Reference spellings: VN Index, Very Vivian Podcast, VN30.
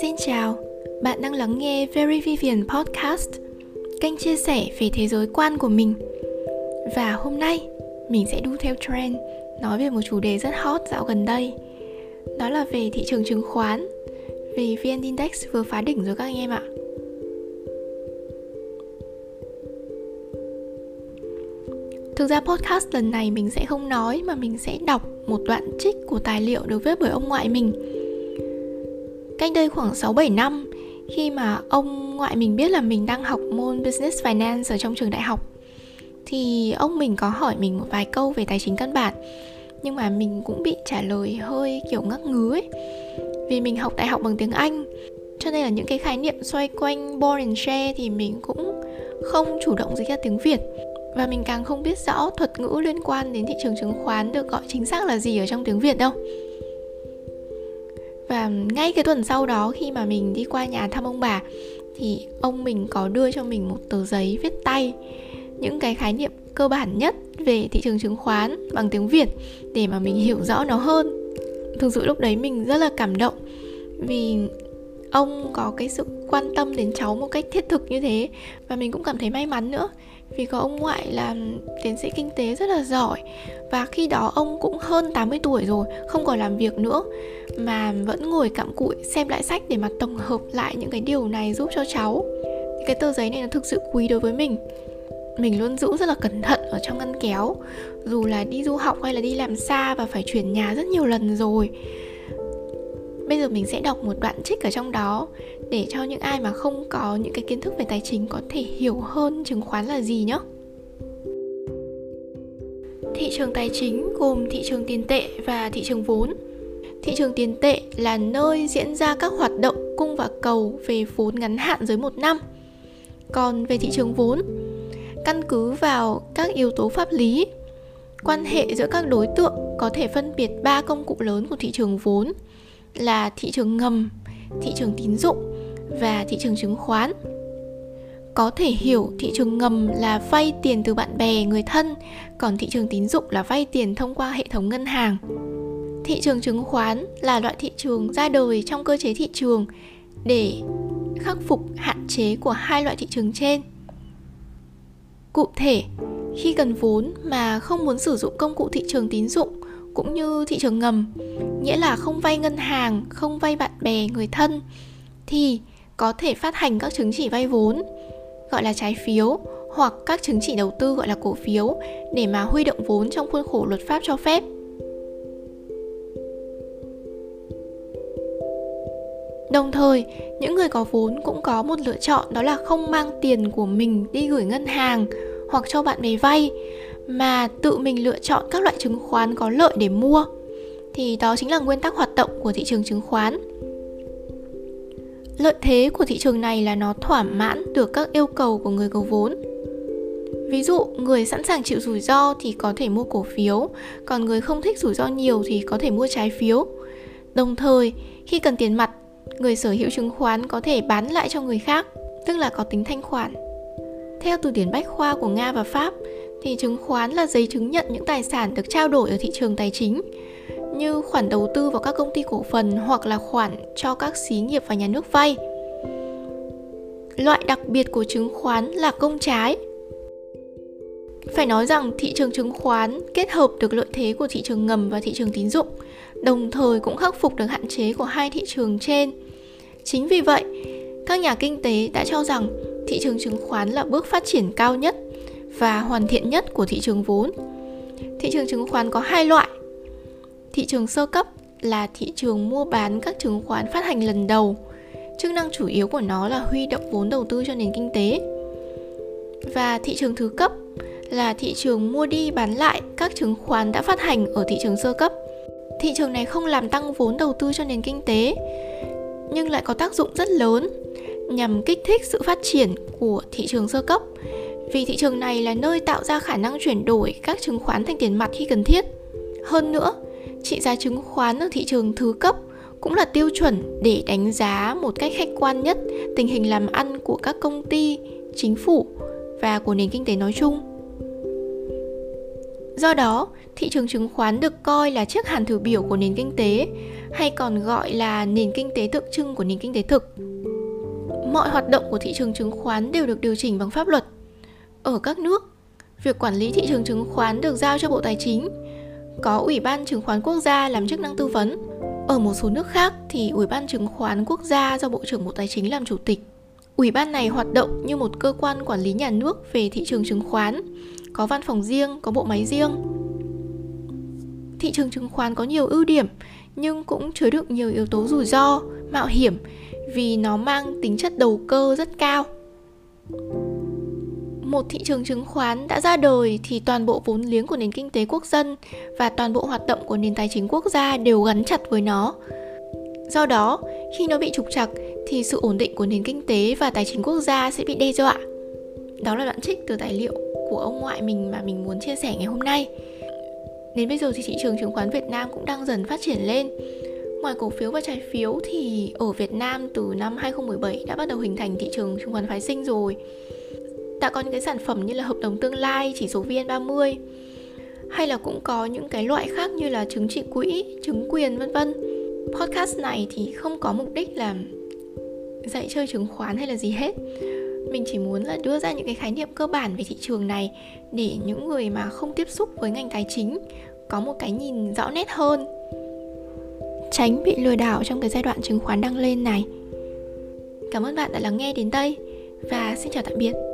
Xin chào, bạn đang lắng nghe Very Vivian Podcast, kênh chia sẻ về thế giới quan của mình. Và hôm nay, mình sẽ đu theo trend nói về một chủ đề rất hot dạo gần đây. Đó là về thị trường chứng khoán, vì VN Index vừa phá đỉnh rồi các anh em ạ. Thực ra podcast lần này mình sẽ không nói mà mình sẽ đọc một đoạn trích của tài liệu được viết bởi ông ngoại mình. Cách đây khoảng 6-7 năm, khi mà ông ngoại mình biết là mình đang học môn Business Finance ở trong trường đại học, thì ông mình có hỏi mình một vài câu về tài chính căn bản. Nhưng mà mình cũng bị trả lời hơi kiểu ngắc ngứ ấy. Vì mình học đại học bằng tiếng Anh, cho nên là những cái khái niệm xoay quanh Born and Share thì mình cũng không chủ động dịch ra tiếng Việt. Và mình càng không biết rõ thuật ngữ liên quan đến thị trường chứng khoán được gọi chính xác là gì ở trong tiếng Việt đâu. Và ngay cái tuần sau đó, khi mà mình đi qua nhà thăm ông bà, thì ông mình có đưa cho mình một tờ giấy viết tay những cái khái niệm cơ bản nhất về thị trường chứng khoán bằng tiếng Việt để mà mình hiểu rõ nó hơn. Thực sự lúc đấy mình rất là cảm động vì ông có cái sự quan tâm đến cháu một cách thiết thực như thế. Và mình cũng cảm thấy may mắn nữa, vì có ông ngoại là tiến sĩ kinh tế rất là giỏi. Và khi đó ông cũng hơn 80 tuổi rồi, không còn làm việc nữa, mà vẫn ngồi cặm cụi xem lại sách để mà tổng hợp lại những cái điều này giúp cho cháu. Cái tờ giấy này nó thực sự quý đối với mình. Mình luôn giữ rất là cẩn thận ở trong ngăn kéo, dù là đi du học hay là đi làm xa và phải chuyển nhà rất nhiều lần rồi. Bây giờ mình sẽ đọc một đoạn trích ở trong đó để cho những ai mà không có những cái kiến thức về tài chính có thể hiểu hơn chứng khoán là gì nhé. Thị trường tài chính gồm thị trường tiền tệ và thị trường vốn. Thị trường tiền tệ là nơi diễn ra các hoạt động cung và cầu về vốn ngắn hạn dưới 1 năm. Còn về thị trường vốn, căn cứ vào các yếu tố pháp lý, quan hệ giữa các đối tượng có thể phân biệt 3 công cụ lớn của thị trường vốn là thị trường ngầm, thị trường tín dụng và thị trường chứng khoán. Có thể hiểu thị trường ngầm là vay tiền từ bạn bè, người thân, còn thị trường tín dụng là vay tiền thông qua hệ thống ngân hàng. Thị trường chứng khoán là loại thị trường ra đời trong cơ chế thị trường để khắc phục hạn chế của hai loại thị trường trên. Cụ thể, khi cần vốn mà không muốn sử dụng công cụ thị trường tín dụng cũng như thị trường ngầm, nghĩa là không vay ngân hàng, không vay bạn bè, người thân, thì có thể phát hành các chứng chỉ vay vốn, gọi là trái phiếu, hoặc các chứng chỉ đầu tư gọi là cổ phiếu để mà huy động vốn trong khuôn khổ luật pháp cho phép. Đồng thời, những người có vốn cũng có một lựa chọn, đó là không mang tiền của mình đi gửi ngân hàng hoặc cho bạn bè vay, mà tự mình lựa chọn các loại chứng khoán có lợi để mua. Thì đó chính là nguyên tắc hoạt động của thị trường chứng khoán. Lợi thế của thị trường này là nó thỏa mãn được các yêu cầu của người có vốn. Ví dụ, người sẵn sàng chịu rủi ro thì có thể mua cổ phiếu, còn người không thích rủi ro nhiều thì có thể mua trái phiếu. Đồng thời, khi cần tiền mặt, người sở hữu chứng khoán có thể bán lại cho người khác, tức là có tính thanh khoản. Theo từ điển bách khoa của Nga và Pháp, thì chứng khoán là giấy chứng nhận những tài sản được trao đổi ở thị trường tài chính, như khoản đầu tư vào các công ty cổ phần hoặc là khoản cho các xí nghiệp và nhà nước vay. Loại đặc biệt của chứng khoán là công trái. Phải nói rằng thị trường chứng khoán kết hợp được lợi thế của thị trường ngầm và thị trường tín dụng, đồng thời cũng khắc phục được hạn chế của hai thị trường trên. Chính vì vậy, các nhà kinh tế đã cho rằng thị trường chứng khoán là bước phát triển cao nhất và hoàn thiện nhất của thị trường vốn. Thị trường chứng khoán có hai loại. Thị trường sơ cấp là thị trường mua bán các chứng khoán phát hành lần đầu. Chức năng chủ yếu của nó là huy động vốn đầu tư cho nền kinh tế. Và thị trường thứ cấp là thị trường mua đi bán lại các chứng khoán đã phát hành ở thị trường sơ cấp. Thị trường này không làm tăng vốn đầu tư cho nền kinh tế, nhưng lại có tác dụng rất lớn nhằm kích thích sự phát triển của thị trường sơ cấp, vì thị trường này là nơi tạo ra khả năng chuyển đổi các chứng khoán thành tiền mặt khi cần thiết. Hơn nữa, trị giá chứng khoán ở thị trường thứ cấp cũng là tiêu chuẩn để đánh giá một cách khách quan nhất tình hình làm ăn của các công ty, chính phủ và của nền kinh tế nói chung. Do đó, thị trường chứng khoán được coi là chiếc hàn thử biểu của nền kinh tế, hay còn gọi là nền kinh tế tượng trưng của nền kinh tế thực. Mọi hoạt động của thị trường chứng khoán đều được điều chỉnh bằng pháp luật. Ở các nước, việc quản lý thị trường chứng khoán được giao cho Bộ Tài chính, có Ủy ban Chứng khoán Quốc gia làm chức năng tư vấn. Ở một số nước khác thì Ủy ban Chứng khoán Quốc gia do Bộ trưởng Bộ Tài chính làm chủ tịch. Ủy ban này hoạt động như một cơ quan quản lý nhà nước về thị trường chứng khoán, có văn phòng riêng, có bộ máy riêng. Thị trường chứng khoán có nhiều ưu điểm nhưng cũng chứa đựng nhiều yếu tố rủi ro, mạo hiểm vì nó mang tính chất đầu cơ rất cao. Một thị trường chứng khoán đã ra đời thì toàn bộ vốn liếng của nền kinh tế quốc dân và toàn bộ hoạt động của nền tài chính quốc gia đều gắn chặt với nó. Do đó, khi nó bị trục trặc thì sự ổn định của nền kinh tế và tài chính quốc gia sẽ bị đe dọa. Đó là đoạn trích từ tài liệu của ông ngoại mình mà mình muốn chia sẻ ngày hôm nay. Đến bây giờ thì thị trường chứng khoán Việt Nam cũng đang dần phát triển lên. Ngoài cổ phiếu và trái phiếu thì ở Việt Nam từ năm 2017 đã bắt đầu hình thành thị trường chứng khoán phái sinh rồi. Đã có những cái sản phẩm như là hợp đồng tương lai, chỉ số VN30, hay là cũng có những cái loại khác như là chứng chỉ quỹ, chứng quyền vân vân. Podcast này thì không có mục đích là dạy chơi chứng khoán hay là gì hết. Mình chỉ muốn là đưa ra những cái khái niệm cơ bản về thị trường này để những người mà không tiếp xúc với ngành tài chính có một cái nhìn rõ nét hơn, tránh bị lừa đảo trong cái giai đoạn chứng khoán đang lên này. Cảm ơn bạn đã lắng nghe đến đây và xin chào tạm biệt.